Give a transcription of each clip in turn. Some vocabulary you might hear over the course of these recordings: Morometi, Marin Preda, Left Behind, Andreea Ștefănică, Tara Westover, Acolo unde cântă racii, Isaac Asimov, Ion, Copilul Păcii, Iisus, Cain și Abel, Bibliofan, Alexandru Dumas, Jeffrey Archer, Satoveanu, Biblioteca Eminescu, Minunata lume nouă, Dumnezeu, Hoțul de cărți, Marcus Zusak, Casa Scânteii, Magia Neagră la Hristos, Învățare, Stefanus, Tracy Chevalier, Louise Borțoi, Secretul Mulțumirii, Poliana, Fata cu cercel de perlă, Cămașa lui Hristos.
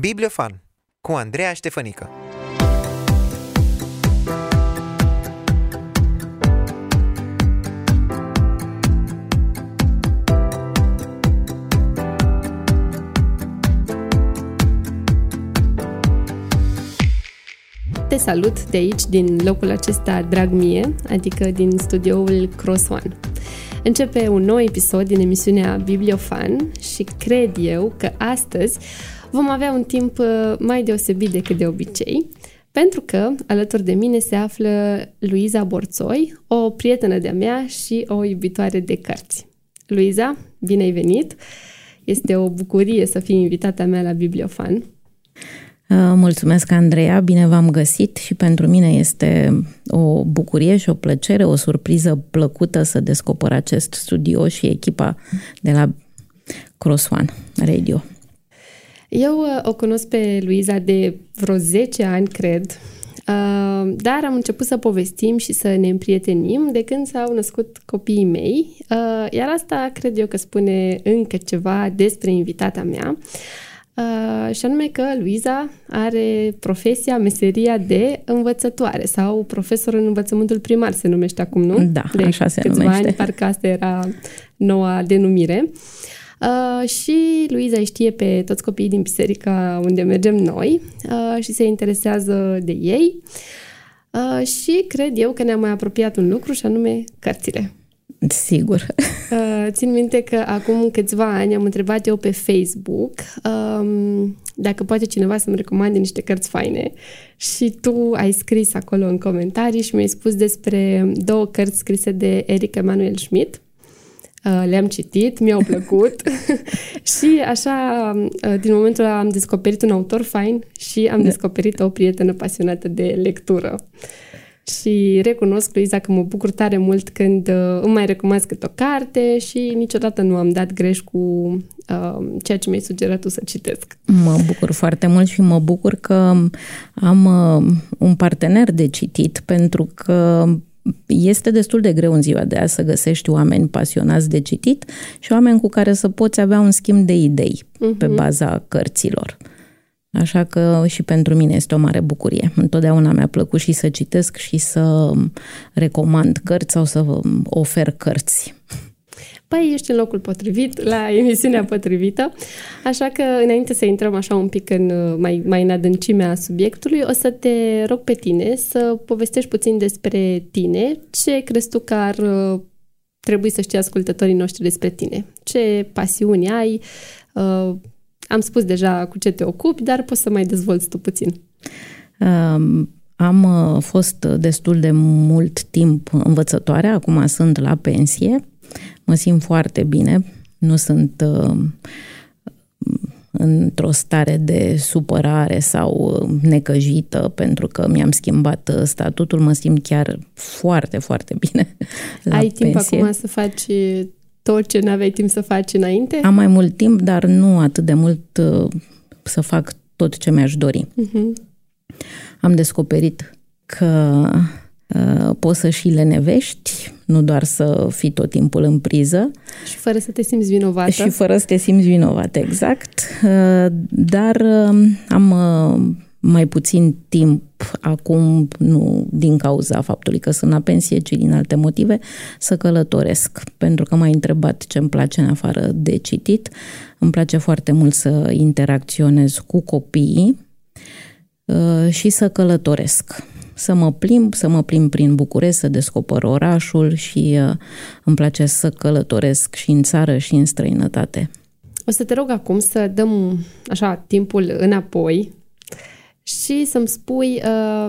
Bibliofan cu Andreea Ștefănică. Te salut de aici, din locul acesta drag mie, adică din studioul Cross One. Începe un nou episod din emisiunea Bibliofan și cred eu că astăzi vom avea un timp mai deosebit decât de obicei, pentru că alături de mine se află Louise Borțoi, o prietenă de-a mea și o iubitoare de cărți. Louise, bine ai venit! Este o bucurie să fii invitata mea la Bibliofan. Mulțumesc, Andreea, bine v-am găsit și pentru mine este o bucurie și o plăcere, o surpriză plăcută să descoper acest studio și echipa de la Cross One Radio. Eu o cunosc pe Louise de vreo 10 ani, cred, dar am început să povestim și să ne împrietenim de când s-au născut copiii mei, iar asta cred eu că spune încă ceva despre invitata mea. Și anume că Louise are profesia, meseria de învățătoare sau profesor în învățământul primar se numește acum, nu? Da, de așa se numește. Câțiva ani, parcă asta era noua denumire. Și Louise știe pe toți copiii din biserica unde mergem noi și se interesează de ei. Și cred eu că ne-a mai apropiat un lucru și anume cărțile. Sigur. Țin minte că acum câțiva ani am întrebat eu pe Facebook dacă poate cineva să-mi recomande niște cărți faine și tu ai scris acolo în comentarii și mi-ai spus despre două cărți scrise de Eric Emanuel Schmidt. Le-am citit, mi-au plăcut și așa din momentul ăla am descoperit un autor fain și am descoperit o prietenă pasionată de lectură. Și recunosc, Louise, că mă bucur tare mult când îmi mai recomand câte o carte și niciodată nu am dat greș cu ceea ce mi-ai sugerat tu să citesc. Mă bucur foarte mult și mă bucur că am un partener de citit, pentru că este destul de greu în ziua de azi să găsești oameni pasionați de citit și oameni cu care să poți avea un schimb de idei pe baza cărților. Așa că și pentru mine este o mare bucurie. Întotdeauna mi-a plăcut și să citesc și să recomand cărți sau să ofer cărți. Păi ești în locul potrivit, la emisiunea potrivită. Așa că înainte să intrăm așa un pic mai în adâncimea subiectului, o să te rog pe tine să povestești puțin despre tine. Ce crezi tu că ar trebui să știe ascultătorii noștri despre tine? Ce pasiuni ai? Am spus deja cu ce te ocupi, dar poți să mai dezvolți tu puțin. Am fost destul de mult timp învățătoare, acum sunt la pensie, mă simt foarte bine, nu sunt într-o stare de supărare sau necăjită pentru că mi-am schimbat statutul, mă simt chiar foarte, foarte bine la pensie. Ai timp acum să faci tot ce n-aveai timp să faci înainte? Am mai mult timp, dar nu atât de mult să fac tot ce mi-aș dori. Am descoperit că poți să și lenevești, nu doar să fii tot timpul în priză. Și fără să te simți vinovată. Și fără să te simți vinovată, exact. Dar am mai puțin timp acum, nu din cauza faptului că sunt la pensie, ci din alte motive, să călătoresc. Pentru că m-ai întrebat ce îmi place în afară de citit. Îmi place foarte mult să interacționez cu copiii și să călătoresc. Să mă plimb, prin București, să descoper orașul și îmi place să călătoresc și în țară și în străinătate. O să te rog acum să dăm așa timpul înapoi și să-mi spui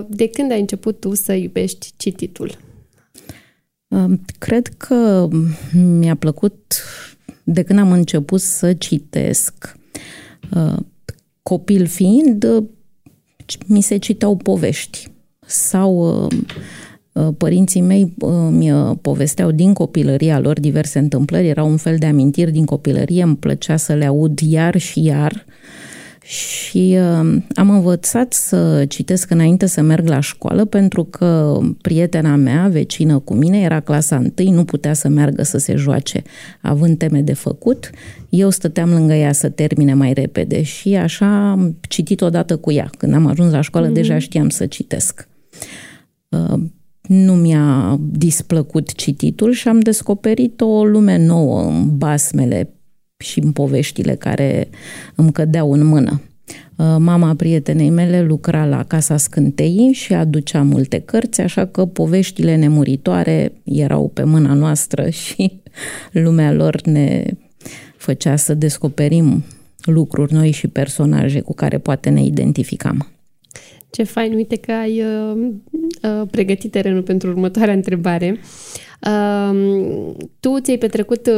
de când ai început tu să iubești cititul? Cred că mi-a plăcut de când am început să citesc. Copil fiind, mi se citau povești sau părinții mei îmi povesteau din copilăria lor diverse întâmplări, erau un fel de amintiri din copilărie, îmi plăcea să le aud iar și iar. Și și am învățat să citesc înainte să merg la școală, pentru că prietena mea, vecină cu mine, era clasa 1, nu putea să meargă să se joace, având teme de făcut. Eu stăteam lângă ea să termine mai repede și așa am citit odată cu ea. Când am ajuns la școală, deja știam să citesc. Nu mi-a displăcut cititul și am descoperit o lume nouă în basmele și în poveștile care îmi cădeau în mână. Mama prietenei mele lucra la Casa Scânteii și aducea multe cărți, așa că poveștile nemuritoare erau pe mâna noastră și lumea lor ne făcea să descoperim lucruri noi și personaje cu care poate ne identificam. Ce fain, uite că ai pregătit terenul pentru următoarea întrebare. Tu ți-ai petrecut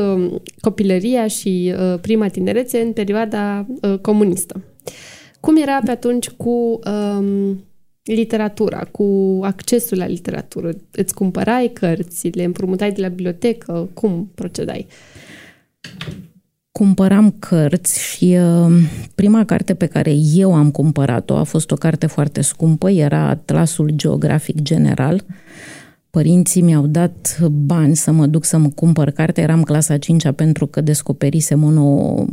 copilăria și prima tinerețe în perioada comunistă. Cum era pe atunci cu literatura, cu accesul la literatură? Îți cumpărai cărți, le împrumutai de la bibliotecă? Cum procedai? Cumpăram cărți și prima carte pe care eu am cumpărat-o a fost o carte foarte scumpă, era Atlasul Geografic General. Părinții mi-au dat bani să mă duc să-mi cumpăr cartea, eram clasa 5-a pentru că descoperisem o nouă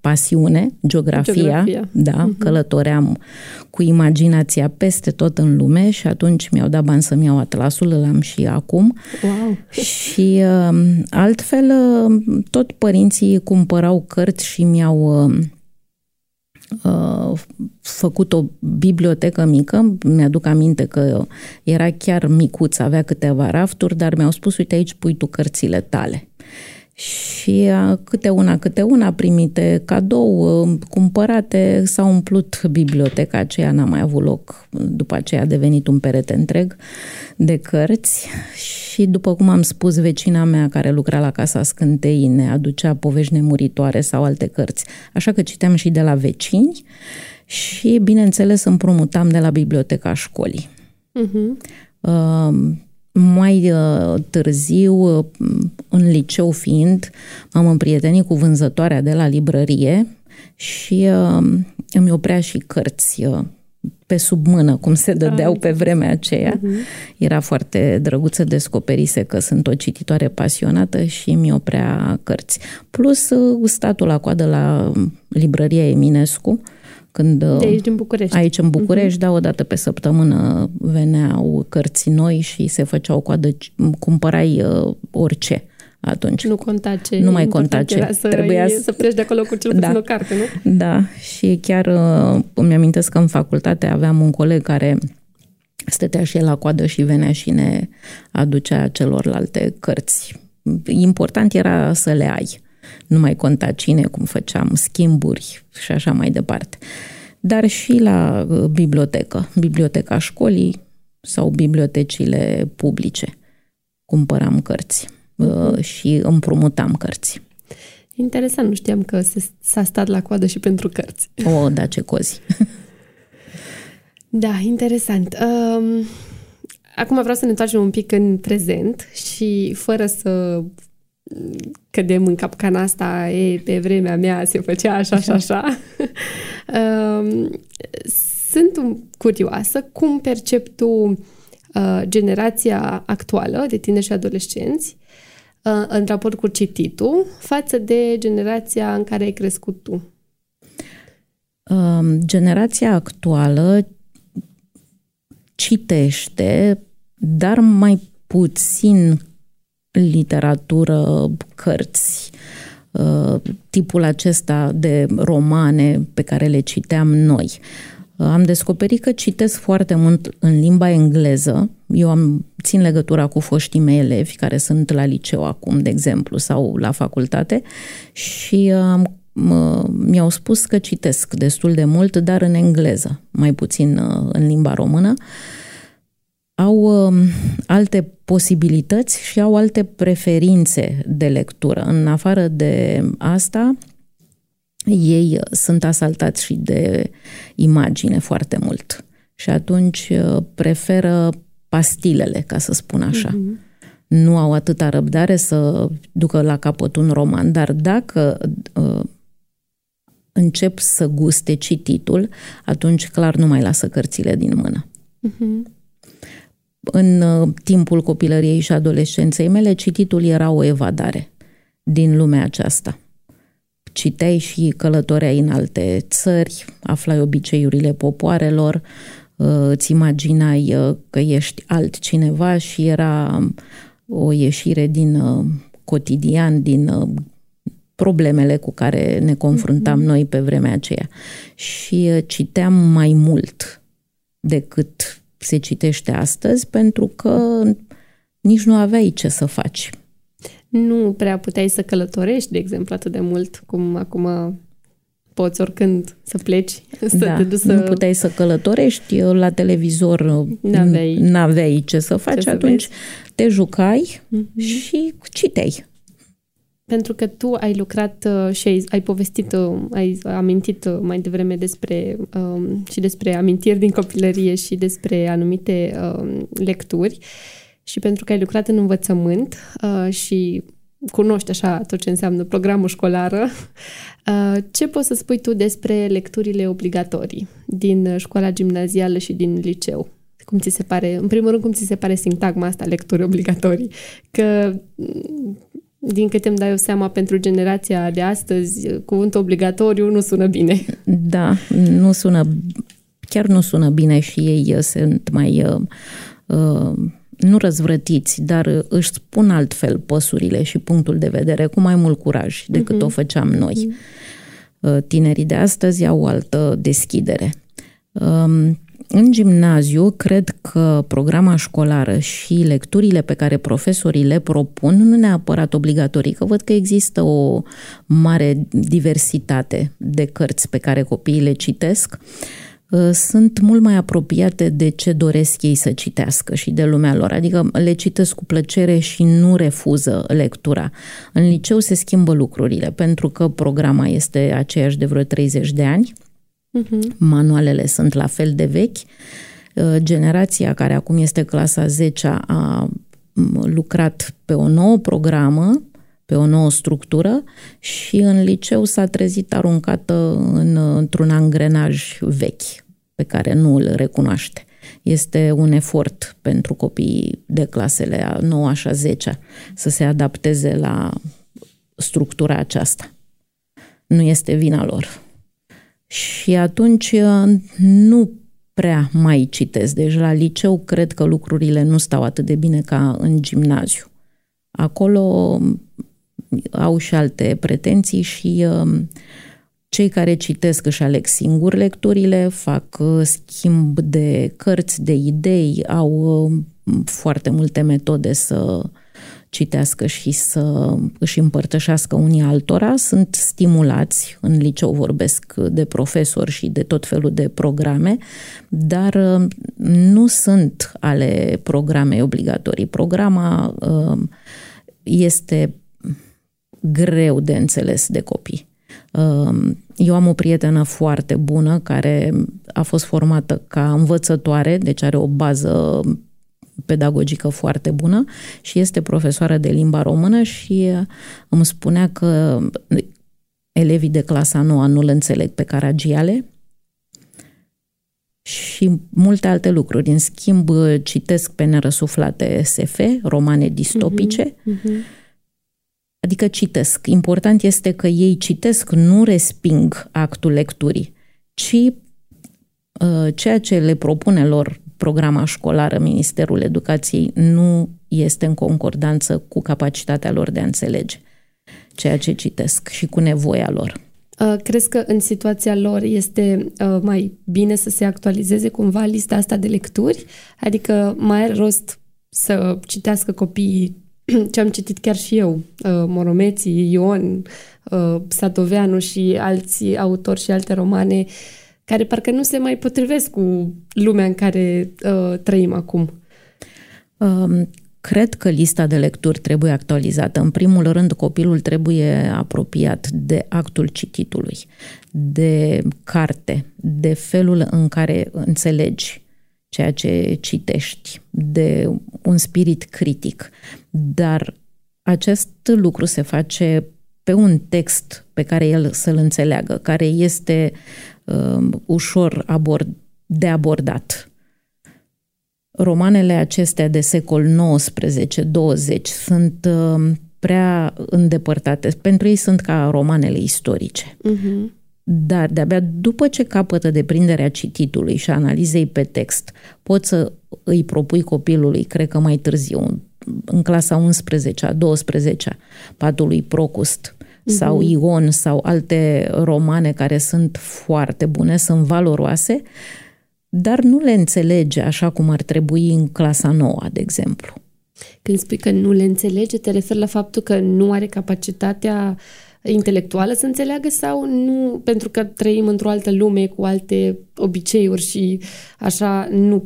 pasiune, geografia. Da, călătoream cu imaginația peste tot în lume și atunci mi-au dat bani să-mi iau atlasul, îl am și acum. Wow. Și altfel tot părinții cumpărau cărți și mi-au făcut o bibliotecă mică, mi-aduc aminte că era chiar micuț, avea câteva rafturi, dar mi-au spus, uite aici pui tu cărțile tale. Și câte una primite cadou, cumpărate, s-a umplut biblioteca aceea, n-a mai avut loc, după aceea a devenit un perete întreg de cărți și după cum am spus, vecina mea care lucra la Casa Scânteii ne aducea povești nemuritoare sau alte cărți, așa că citeam și de la vecini și, bineînțeles, împrumutam de la biblioteca școlii. Mai târziu, în liceu fiind, m-am împrietenit cu vânzătoarea de la librărie și îmi oprea și cărți pe sub mână, cum se dădeau pe vremea aceea. Era foarte drăguță, descoperise că sunt o cititoare pasionată și mi oprea cărți. Plus, statul la coadă la librăria Eminescu, de aici din București. Aici în București, da, o dată pe săptămână veneau cărți noi și se făceau coadă, cumpărai orice atunci. Nu mai conta ce. Trebuia să pleci de acolo cu cel puțin o carte, nu? Da, și chiar îmi amintesc că în facultate aveam un coleg care stătea și el la coadă și venea și ne aducea celorlalte cărți. Important era să le ai. Nu mai conta cine, cum făceam schimburi și așa mai departe. Dar și la bibliotecă, biblioteca școlii sau bibliotecile publice. Cumpăram cărți și împrumutam cărți. Interesant, nu știam că s-a stat la coadă și pentru cărți. Da, ce cozi! Da, interesant. Acum vreau să ne întoarcem un pic în prezent și fără să cădem în capcana asta, pe vremea mea se făcea așa. Sunt curioasă cum percepi tu generația actuală de tineri și adolescenți în raport cu cititul față de generația în care ai crescut tu. Generația actuală citește, dar mai puțin literatură, cărți, tipul acesta de romane pe care le citeam noi. Am descoperit că citesc foarte mult în limba engleză. Eu țin legătura cu foștii mei elevi care sunt la liceu acum, de exemplu, sau la facultate și mi-au spus că citesc destul de mult, dar în engleză, mai puțin în limba română. Au alte posibilități și au alte preferințe de lectură. În afară de asta, ei sunt asaltați și de imagine foarte mult. Și atunci preferă pastilele, ca să spun așa. Nu au atâta răbdare să ducă la capăt un roman, dar dacă încep să guste cititul, atunci clar nu mai lasă cărțile din mână. Uh-huh. În timpul copilăriei și adolescenței mele, cititul era o evadare din lumea aceasta. Citeai și călătoreai în alte țări, aflai obiceiurile popoarelor, îți imaginai că ești altcineva și era o ieșire din cotidian, din problemele cu care ne confruntam noi pe vremea aceea. Și citeam mai mult decât se citește astăzi, pentru că nici nu aveai ce să faci. Nu prea puteai să călătorești, de exemplu, atât de mult cum acum poți oricând să pleci. Nu puteai să călătorești, la televizor n-aveai ce să faci, atunci te jucai și citeai. Pentru că tu ai lucrat și ai povestit, ai amintit mai devreme despre și despre amintiri din copilărie și despre anumite lecturi, și pentru că ai lucrat în învățământ și cunoști așa tot ce înseamnă programul școlară, ce poți să spui tu despre lecturile obligatorii din școala gimnazială și din liceu? Cum ți se pare, în primul rând, cum ți se pare sintagma asta, lecturi obligatorii? Că, din câte îmi dau seama, pentru generația de astăzi, cuvântul obligatoriu nu sună bine. Da, nu sună, chiar nu sună bine, și ei sunt mai... nu răzvrătiți, dar își spun altfel păsurile și punctul de vedere cu mai mult curaj decât o făceam noi. Tinerii de astăzi au o altă deschidere. În gimnaziu, cred că programa școlară și lecturile pe care profesorii le propun, nu neapărat obligatorii, că văd că există o mare diversitate de cărți pe care copiii le citesc, sunt mult mai apropiate de ce doresc ei să citească și de lumea lor. Adică le citesc cu plăcere și nu refuză lectura. În liceu se schimbă lucrurile, pentru că programa este aceeași de vreo 30 de ani, manualele sunt la fel de vechi, generația care acum este clasa 10-a a lucrat pe o nouă programă, pe o nouă structură, și în liceu s-a trezit aruncată într-un angrenaj vechi pe care nu îl recunoaște. Este un efort pentru copiii de clasele a 9-a și a 10-a să se adapteze la structura aceasta. Nu este vina lor. Și atunci nu prea mai citesc. Deci la liceu cred că lucrurile nu stau atât de bine ca în gimnaziu. Acolo au și alte pretenții și cei care citesc își aleg singuri lecturile, fac schimb de cărți, de idei, au foarte multe metode să citească și să își împărtășească unii altora, sunt stimulați, în liceu vorbesc de profesori și de tot felul de programe, dar nu sunt ale programei obligatorii. Programa este greu de înțeles de copii. Eu am o prietenă foarte bună care a fost formată ca învățătoare, deci are o bază pedagogică foarte bună și este profesoară de limba română și îmi spunea că elevii de clasa 9 nu-l înțeleg pe Caragiale și multe alte lucruri. În schimb, citesc pe nerăsuflate SF, romane distopice, adică citesc. Important este că ei citesc, nu resping actul lecturii, ci ceea ce le propune lor programa școlară, Ministerul Educației, nu este în concordanță cu capacitatea lor de a înțelege ceea ce citesc și cu nevoia lor. Crezi că în situația lor este mai bine să se actualizeze cumva lista asta de lecturi? Adică mai are rost să citească copiii ce am citit chiar și eu, Morometi, Ion, Satoveanu și alți autori și alte romane care parcă nu se mai potrivesc cu lumea în care trăim acum? Cred că lista de lecturi trebuie actualizată. În primul rând, copilul trebuie apropiat de actul cititului, de carte, de felul în care înțelegi ceea ce citești, de un spirit critic. Dar acest lucru se face pe un text pe care el să-l înțeleagă, care este ușor de abordat. Romanele acestea de secol 19-20 sunt prea îndepărtate. Pentru ei sunt ca romanele istorice. Uh-huh. Dar de-abia după ce capătă deprinderea cititului și analizei pe text, poți să îi propui copilului, cred că mai târziu, în clasa 11-a, 12-a, Patul lui Procust, sau Ion, sau alte romane care sunt foarte bune, sunt valoroase, dar nu le înțelege așa cum ar trebui în clasa 9, de exemplu. Când spui că nu le înțelege, te referi la faptul că nu are capacitatea intelectuală să înțeleagă sau nu, pentru că trăim într-o altă lume cu alte obiceiuri și așa nu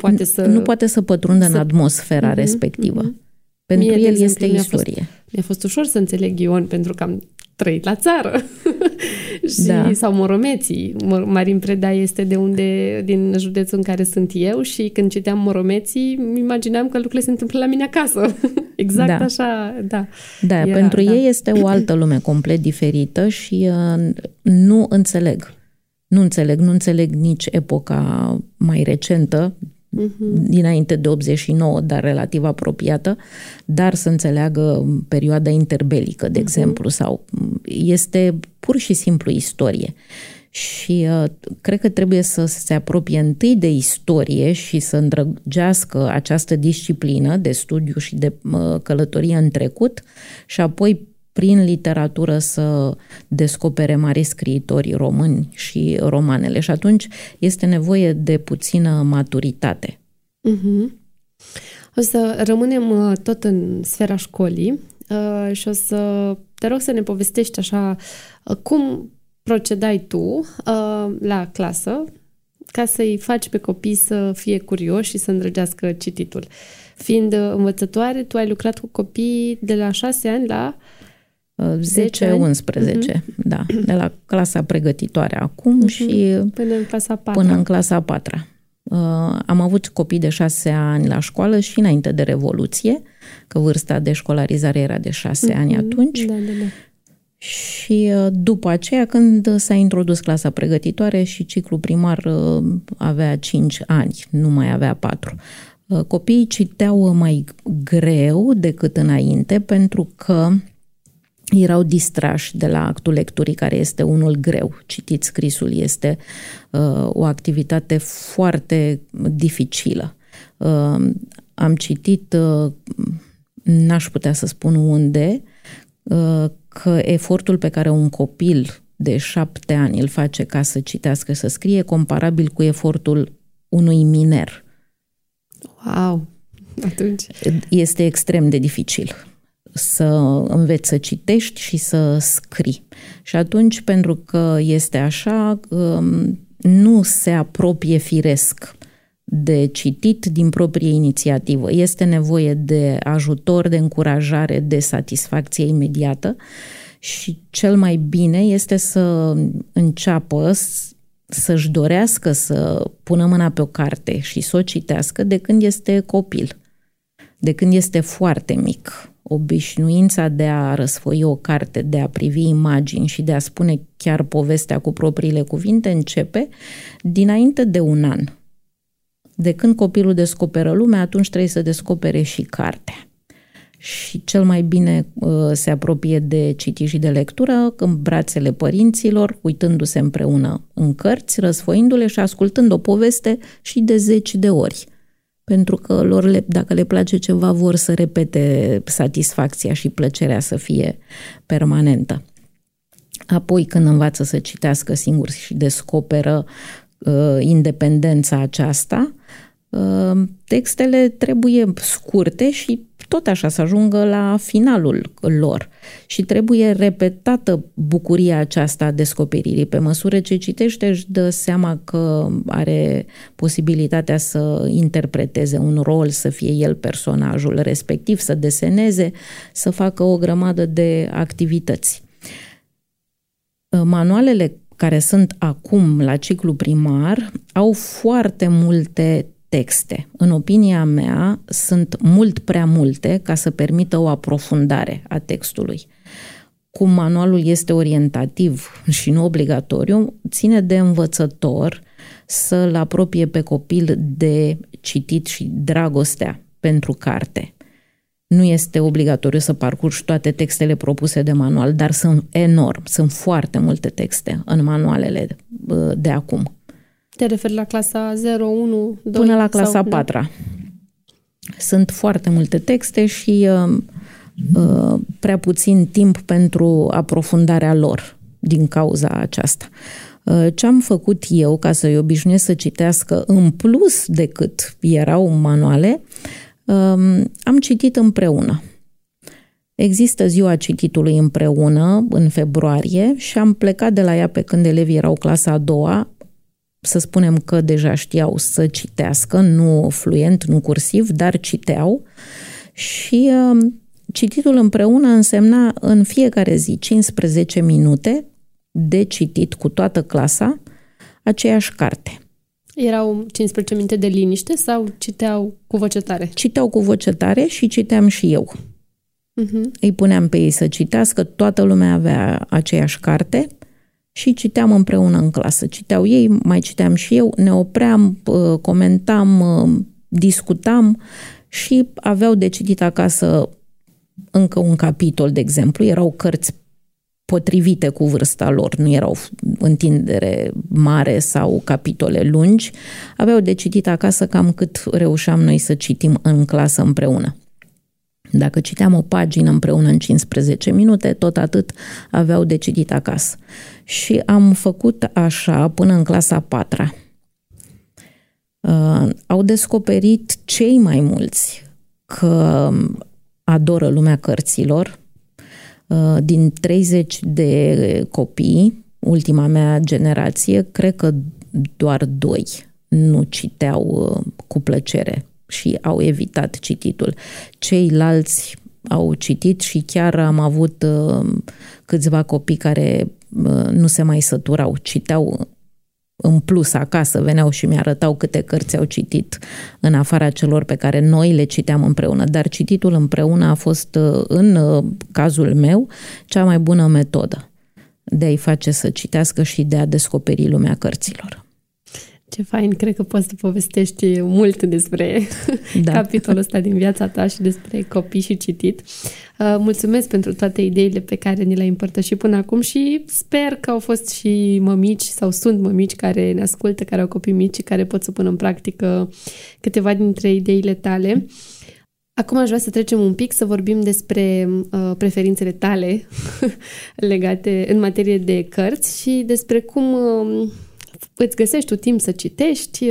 poate să pătrundă în atmosfera respectivă. Pentru mie, el exemplu, este istorie. Mi-a fost ușor să înțeleg Ion pentru că am trăit la țară. Sau Morometi. Marin Preda este din județul în care sunt eu și când citeam Morometi, imagineam că lucrurile se întâmplă la mine acasă. Exact, așa. Pentru ei este o altă lume complet diferită și nu înțeleg nici epoca mai recentă, dinainte de 89, dar relativ apropiată, dar să înțeleagă perioada interbelică, de exemplu, sau este pur și simplu istorie. Și cred că trebuie să se apropie întâi de istorie și să îndrăgească această disciplină de studiu și de călătorie în trecut și apoi prin literatură să descopere mari scriitori români și romanele. Și atunci este nevoie de puțină maturitate. O să rămânem tot în sfera școlii și o să te rog să ne povestești așa cum procedai tu la clasă ca să-i faci pe copii să fie curioși și să îndrăgească cititul. Fiind învățătoare, tu ai lucrat cu copii de la 6 ani la 10-11, da, de la clasa pregătitoare acum și până în clasa 4-a. Am avut copii de 6 ani la școală și înainte de Revoluție, că vârsta de școlarizare era de 6 ani atunci. Da. Și după aceea, când s-a introdus clasa pregătitoare și ciclul primar avea 5 ani, nu mai avea 4. Copiii citeau mai greu decât înainte pentru că erau distrași de la actul lecturii, care este unul greu. Citit scrisul este o activitate foarte dificilă. Am citit, n-aș putea să spun unde, că efortul pe care un copil de 7 ani îl face ca să citească, să scrie, comparabil cu efortul unui miner. Wow! Atunci este extrem de dificil să înveți să citești și să scrii. Și atunci, pentru că este așa, nu se apropie firesc de citit din proprie inițiativă. Este nevoie de ajutor, de încurajare, de satisfacție imediată și cel mai bine este să înceapă să-și dorească să pună mâna pe o carte și să o citească de când este copil, de când este foarte mic. Obișnuința de a răsfoi o carte, de a privi imagini și de a spune chiar povestea cu propriile cuvinte începe dinainte de 1 an. De când copilul descoperă lumea, atunci trebuie să descopere și cartea. Și cel mai bine se apropie de citit și de lectură în brațele părinților, uitându-se împreună în cărți, răsfoindu-le și ascultând o poveste și de 10 de ori. Pentru că lor, dacă le place ceva, vor să repete satisfacția și plăcerea să fie permanentă. Apoi, când învață să citească singur și descoperă independența aceasta, textele trebuie scurte și tot așa să ajungă la finalul lor. Și trebuie repetată bucuria aceasta a descoperirii. Pe măsură ce citește, își dă seama că are posibilitatea să interpreteze un rol, să fie el personajul respectiv, să deseneze, să facă o grămadă de activități. Manualele care sunt acum la ciclu primar au foarte multe texte. În opinia mea, sunt mult prea multe ca să permită o aprofundare a textului. cum manualul este orientativ și nu obligatoriu, ține de învățător să-l apropie pe copil de citit și dragostea pentru carte. Nu este obligatoriu să parcurgi toate textele propuse de manual, dar sunt enorm, sunt foarte multe texte în manualele de acum. Te referi la clasa 0, 1, 2? Până la clasa 4-a. Sunt foarte multe texte și prea puțin timp pentru aprofundarea lor din cauza aceasta. Ce am făcut eu ca să-i obișnuiesc să citească în plus decât erau manuale, am citit împreună. Există ziua cititului împreună în februarie și am plecat de la ea pe când elevii erau clasa a doua, să spunem că deja știau să citească, nu fluent, nu cursiv, dar citeau și cititul împreună însemna în fiecare zi 15 minute de citit cu toată clasa aceeași carte. Erau 15 minute de liniște sau citeau cu voce tare? Citeau cu voce tare și citeam și eu. Uh-huh. Îi puneam pe ei să citească, toată lumea avea aceeași carte și citeam împreună în clasă. Citeau ei, mai citeam și eu, ne opream, comentam, discutam și aveau de citit acasă încă un capitol, de exemplu. Erau cărți potrivite cu vârsta lor, nu erau întindere mare sau capitole lungi, aveau de citit acasă cam cât reușeam noi să citim în clasă împreună. Dacă citeam o pagină împreună în 15 minute, tot atât aveau de citit acasă. Și am făcut așa până în clasa 4-a. Au descoperit cei mai mulți că adoră lumea cărților. Din 30 de copii, ultima mea generație, cred că doar 2 nu citeau cu plăcere și au evitat cititul. Ceilalți au citit și chiar am avut câțiva copii care nu se mai săturau, citeau în plus acasă, veneau și mi-arătau câte cărți au citit în afara celor pe care noi le citeam împreună. Dar cititul împreună a fost, în cazul meu, cea mai bună metodă de a-i face să citească și de a descoperi lumea cărților. Ce fain! Cred că poți să povestești mult despre capitolul ăsta din viața ta și despre copii și citit. Mulțumesc pentru toate ideile pe care ni le-ai împărtășit până acum și sper că au fost și mămici sau sunt mămici care ne ascultă, care au copii mici și care pot să pună în practică câteva dintre ideile tale. Acum aș vrea să trecem un pic să vorbim despre preferințele tale legate în materie de cărți și despre cum îți găsești tu timp să citești,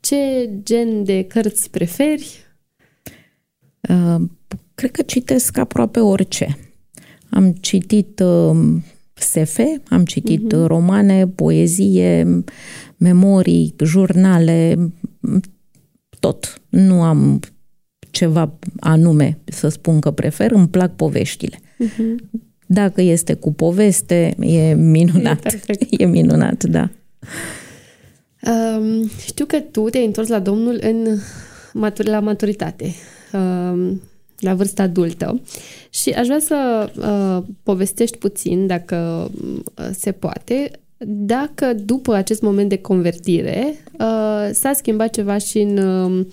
ce gen de cărți preferi? Cred că citesc aproape orice. Am citit SF, am citit romane, poezie, memorii, jurnale, tot. Nu am ceva anume să spun că prefer, îmi plac poveștile. Dacă este cu poveste, e minunat. E minunat, da. Știu că tu te-ai întors la Domnul la maturitate, la vârsta adultă și aș vrea să povestești puțin, dacă se poate, dacă după acest moment de convertire s-a schimbat ceva și în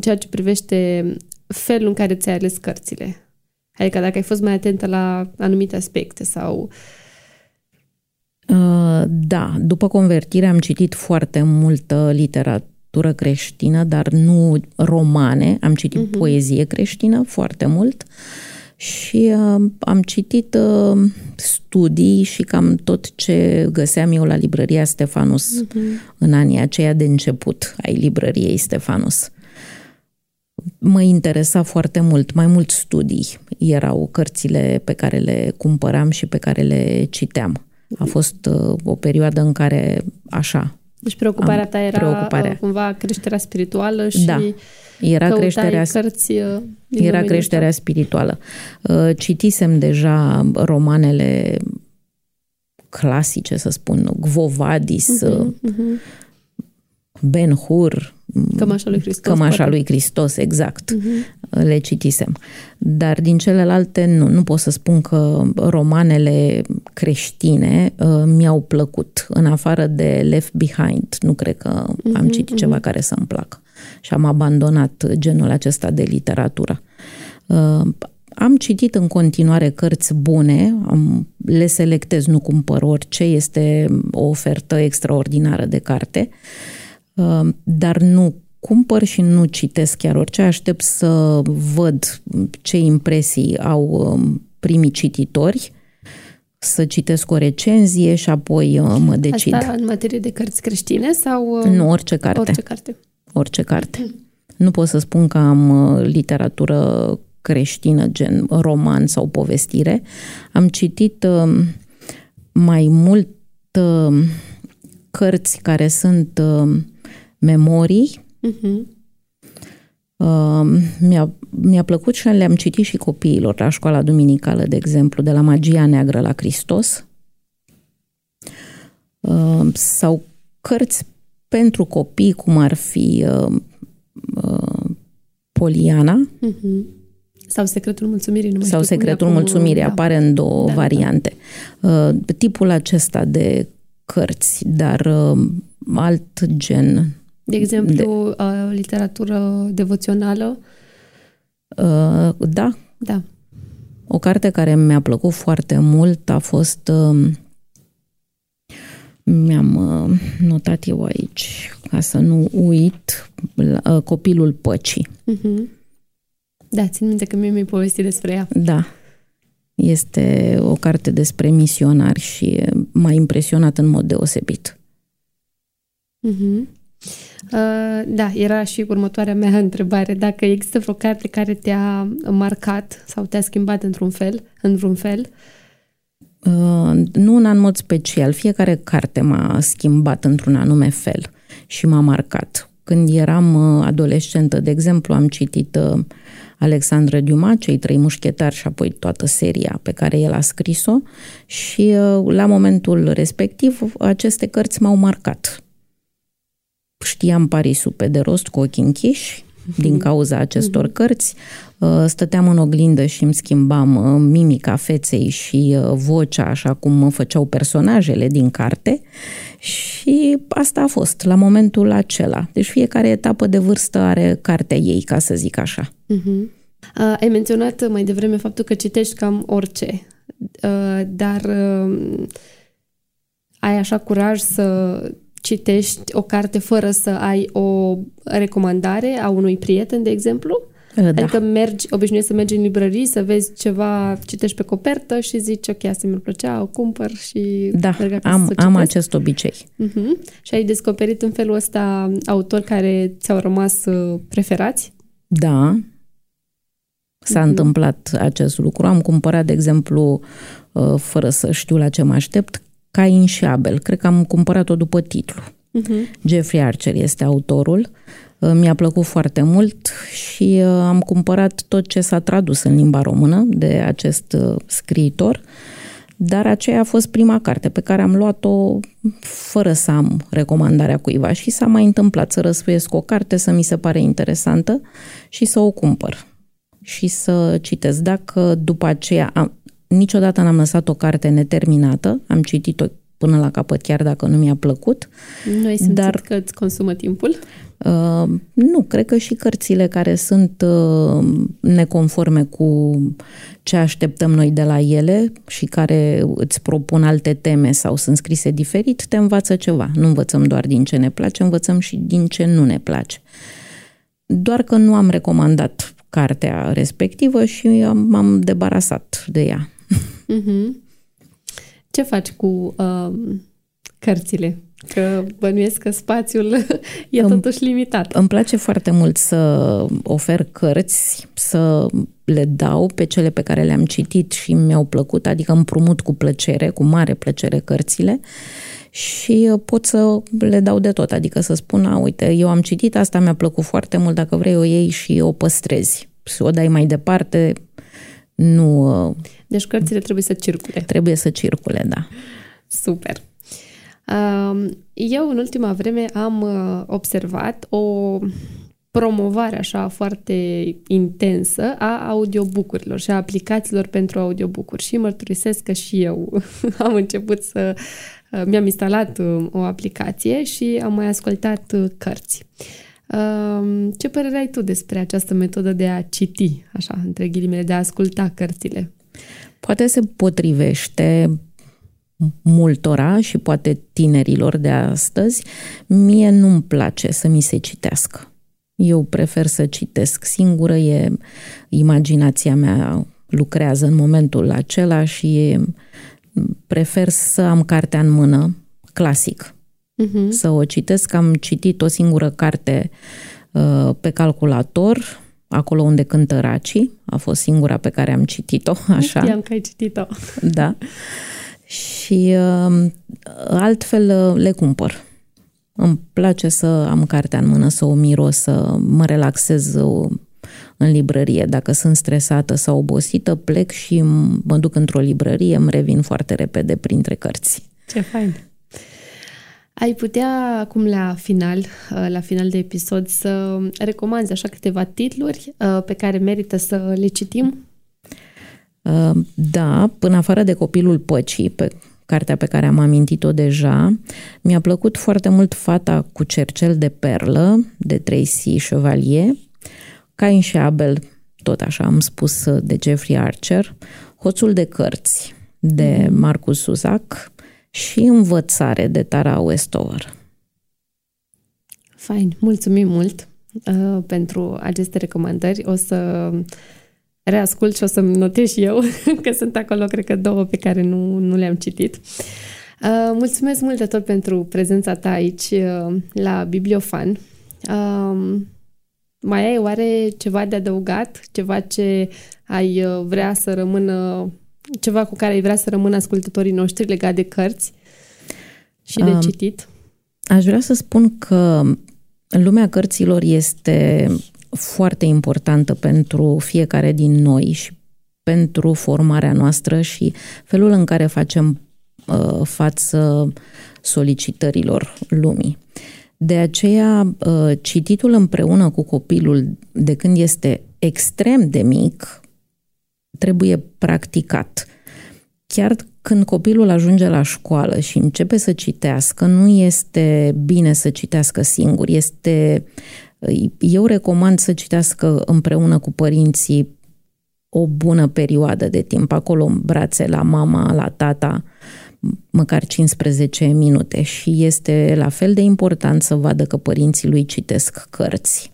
ceea ce privește felul în care ți-ai ales cărțile. Adică dacă ai fost mai atentă la anumite aspecte sau... Da, după convertire am citit foarte multă literatură creștină, dar nu romane. Am citit poezie creștină foarte mult și am citit studii și cam tot ce găseam eu la librăria Stefanus în anii aceia de început ai librăriei Stefanus. Mă interesa foarte mult, mai mult studii erau cărțile pe care le cumpăram și pe care le citeam. A fost o perioadă în care așa. Deci preocuparea ta era cumva creșterea spirituală și da, era creșterea cărți din era creșterea ta spirituală. Citisem deja romanele clasice, să spun, Quo Vadis, Ben Hur, Cămașa lui Hristos. Cămașa lui Hristos, exact. Le citisem. Dar din celelalte nu pot să spun că romanele creștine mi-au plăcut. În afară de Left Behind, nu cred că am citit ceva care să-mi placă. Și am abandonat genul acesta de literatură. Am citit în continuare cărți bune, le selectez, nu cumpăr orice, este o ofertă extraordinară de carte, dar nu cumpăr și nu citesc chiar orice, aștept să văd ce impresii au primii cititori, să citesc o recenzie și apoi mă decid. Asta în materie de cărți creștine sau... Nu, orice carte. Orice carte. Orice carte. Nu pot să spun că am literatură creștină, gen roman sau povestire. Am citit mai mult cărți care sunt memorii. Mi-a plăcut și le-am citit și copiilor la școala duminicală, de exemplu, de la Magia Neagră la Hristos. Sau cărți pentru copii, cum ar fi Poliana. Sau Secretul Mulțumirii. Sau Secretul Mulțumirii, apare în două variante. Tipul acesta de cărți, dar alt gen. De exemplu, literatură devoțională? Da. Da. O carte care mi-a plăcut foarte mult a fost... mi-am notat eu aici, ca să nu uit, Copilul Păcii. Da, țin minte că mi-ai povestit despre ea. Da. Este o carte despre misionari și m-a impresionat în mod deosebit. Da, era și următoarea mea întrebare. Dacă există vreo carte care te-a marcat sau te-a schimbat într-un fel? Nu în mod special. Fiecare carte m-a schimbat într-un anume fel și m-a marcat. Când eram adolescentă, de exemplu, am citit Alexandru Dumas, Cei trei mușchetari și apoi toată seria pe care el a scris-o și la momentul respectiv aceste cărți m-au marcat. Știam Parisul pe de rost cu ochii închiși din cauza acestor cărți. Stăteam în oglindă și îmi schimbam mimica feței și vocea, așa cum făceau personajele din carte și asta a fost la momentul acela. Deci fiecare etapă de vârstă are cartea ei, ca să zic așa. Ai menționat mai devreme faptul că citești cam orice, dar ai așa curaj să citești o carte fără să ai o recomandare a unui prieten, de exemplu? Da. Adică obișnuiești să mergi în librării, să vezi ceva, citești pe copertă și zici, ok, asta mi-ar plăcea, o cumpăr și... Da, am acest obicei. Și ai descoperit în felul ăsta autori care ți-au rămas preferați? Da, s-a întâmplat acest lucru. Am cumpărat, de exemplu, fără să știu la ce mă aștept, Cain și Abel. Cred că am cumpărat-o după titlu. Jeffrey Archer este autorul. Mi-a plăcut foarte mult și am cumpărat tot ce s-a tradus în limba română de acest scriitor, dar aceea a fost prima carte pe care am luat-o fără să am recomandarea cuiva și s-a mai întâmplat să răsfoiesc o carte, să mi se pare interesantă și să o cumpăr și să citesc. Dacă după aceea... Niciodată n-am lăsat o carte neterminată, am citit-o până la capăt chiar dacă nu mi-a plăcut. Nu ai simțit că îți consumă timpul? Nu, cred că și cărțile care sunt neconforme cu ce așteptăm noi de la ele și care îți propun alte teme sau sunt scrise diferit, te învață ceva. Nu învățăm doar din ce ne place, învățăm și din ce nu ne place. Doar că nu am recomandat cartea respectivă și m-am debarasat de ea. Ce faci cu cărțile? Că bănuiesc că spațiul e totuși limitat. Îmi place foarte mult să ofer cărți, să le dau pe cele pe care le-am citit și mi-au plăcut, adică împrumut cu plăcere, cu mare plăcere cărțile și pot să le dau de tot, adică să spun, uite, eu am citit, asta mi-a plăcut foarte mult, dacă vrei o iei și o păstrezi, o dai mai departe, nu... Deci cărțile trebuie să circule. Trebuie să circule, da. Super! Eu în ultima vreme am observat o promovare așa foarte intensă a audiobook-urilor și a aplicațiilor pentru audiobook-uri și mărturisesc că și eu am început să mi-am instalat o aplicație și am mai ascultat cărți. Ce părere ai tu despre această metodă de a citi, așa, între ghilimele, de a asculta cărțile? Poate se potrivește multora și poate tinerilor de astăzi. Mie nu-mi place să mi se citească. Eu prefer să citesc singură, imaginația mea lucrează în momentul acela și prefer să am cartea în mână, clasic. Să o citesc. Am citit o singură carte pe calculator, Acolo unde cântă racii. A fost singura pe care am citit-o. Așa. Nu știam că ai citit-o. Da. Și altfel le cumpăr. Îmi place să am cartea în mână, să o miros, să mă relaxez în librărie. Dacă sunt stresată sau obosită, plec și mă duc într-o librărie, îmi revin foarte repede printre cărți. Ce fain! Ai putea acum la final de episod să recomanzi așa câteva titluri pe care merită să le citim? Da, în afară de Copilul Păcii, cartea pe care am amintit-o deja, mi-a plăcut foarte mult Fata cu cercel de perlă, de Tracy Chevalier, Cain și Abel, tot așa am spus, de Jeffrey Archer, Hoțul de cărți, de Marcus Zusak, și Învățare, de Tara Westover. Fain, mulțumim mult pentru aceste recomandări. O să reascult și o să-mi notez și eu, că sunt acolo, cred că 2 pe care nu le-am citit. Mulțumesc mult de tot pentru prezența ta aici la Bibliofan. Mai ai oare ceva de adăugat? Ceva ce ai vrea să rămână... Ceva cu care ai vrea să rămână ascultătorii noștri legat de cărți și de citit? Aș vrea să spun că lumea cărților este foarte importantă pentru fiecare din noi și pentru formarea noastră și felul în care facem față solicitărilor lumii. De aceea, cititul împreună cu copilul, de când este extrem de mic, trebuie practicat. Chiar când copilul ajunge la școală și începe să citească, nu este bine să citească singur. Eu recomand să citească împreună cu părinții o bună perioadă de timp, acolo în brațe, la mama, la tata, măcar 15 minute. Și este la fel de important să vadă că părinții lui citesc cărți.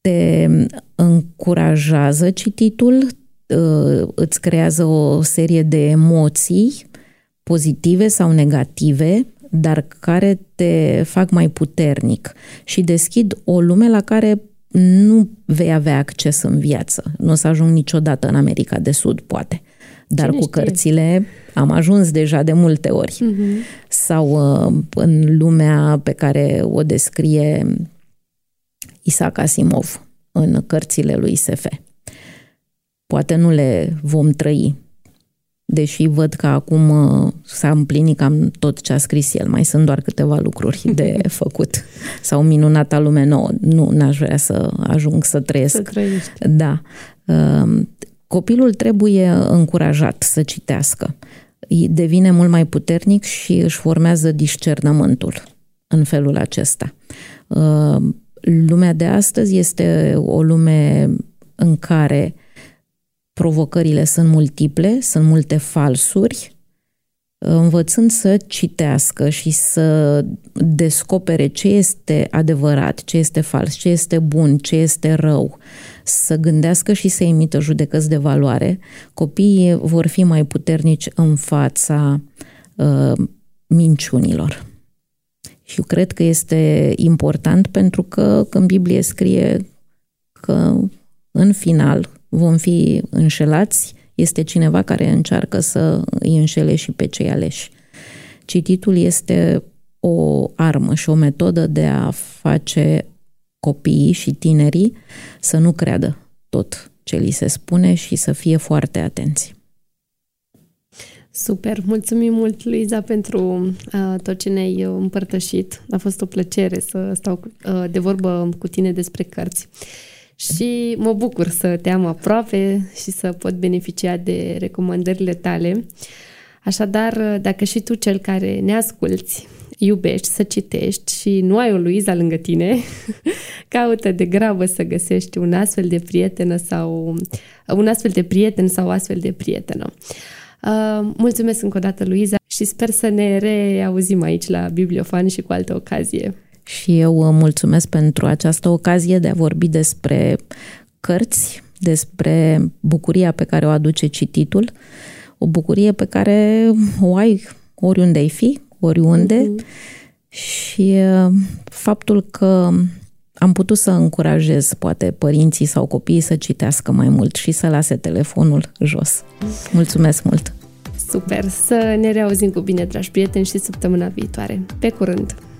Te încurajează cititul, îți creează o serie de emoții pozitive sau negative, dar care te fac mai puternic și deschid o lume la care nu vei avea acces în viață. Nu o să ajung niciodată în America de Sud, poate. Dar cine cu știe? Cărțile am ajuns deja de multe ori. Uh-huh. Sau în lumea pe care o descrie Isaac Asimov în cărțile lui SF. Poate nu le vom trăi, deși văd că acum s-a împlinit cam tot ce a scris el. Mai sunt doar câteva lucruri de făcut. Sau Minunata lume nouă. Nu, n-aș vrea să ajung să trăiesc. Să trăiești. Da. Copilul trebuie încurajat să citească. Devine mult mai puternic și își formează discernământul în felul acesta. Lumea de astăzi este o lume în care provocările sunt multiple, sunt multe falsuri. Învățând să citească și să descopere ce este adevărat, ce este fals, ce este bun, ce este rău, să gândească și să emită judecăți de valoare, copiii vor fi mai puternici în fața minciunilor. Și eu cred că este important pentru că când Biblie scrie că în final vom fi înșelați, este cineva care încearcă să îi înșele și pe cei aleși. Cititul este o armă și o metodă de a face copiii și tinerii să nu creadă tot ce li se spune și să fie foarte atenți. Super! Mulțumim mult, Luiza, pentru tot ce ne-ai împărtășit. A fost o plăcere să stau de vorbă cu tine despre cărți. Și mă bucur să te am aproape și să pot beneficia de recomandările tale. Așadar, dacă și tu, cel care ne asculți, iubești să citești și nu ai o Luiza lângă tine, caută de grabă să găsești un astfel de prietenă sau un astfel de prieten sau astfel de prietenă. Mulțumesc încă o dată, Luiza, și sper să ne reauzim aici la Bibliofan și cu altă ocazie. Și eu mulțumesc pentru această ocazie de a vorbi despre cărți, despre bucuria pe care o aduce cititul, o bucurie pe care o ai oriunde ai fi, oriunde, și faptul că am putut să încurajez poate părinții sau copiii să citească mai mult și să lase telefonul jos. Mulțumesc mult! Super! Să ne reauzim cu bine, dragi prieteni, și săptămâna viitoare. Pe curând!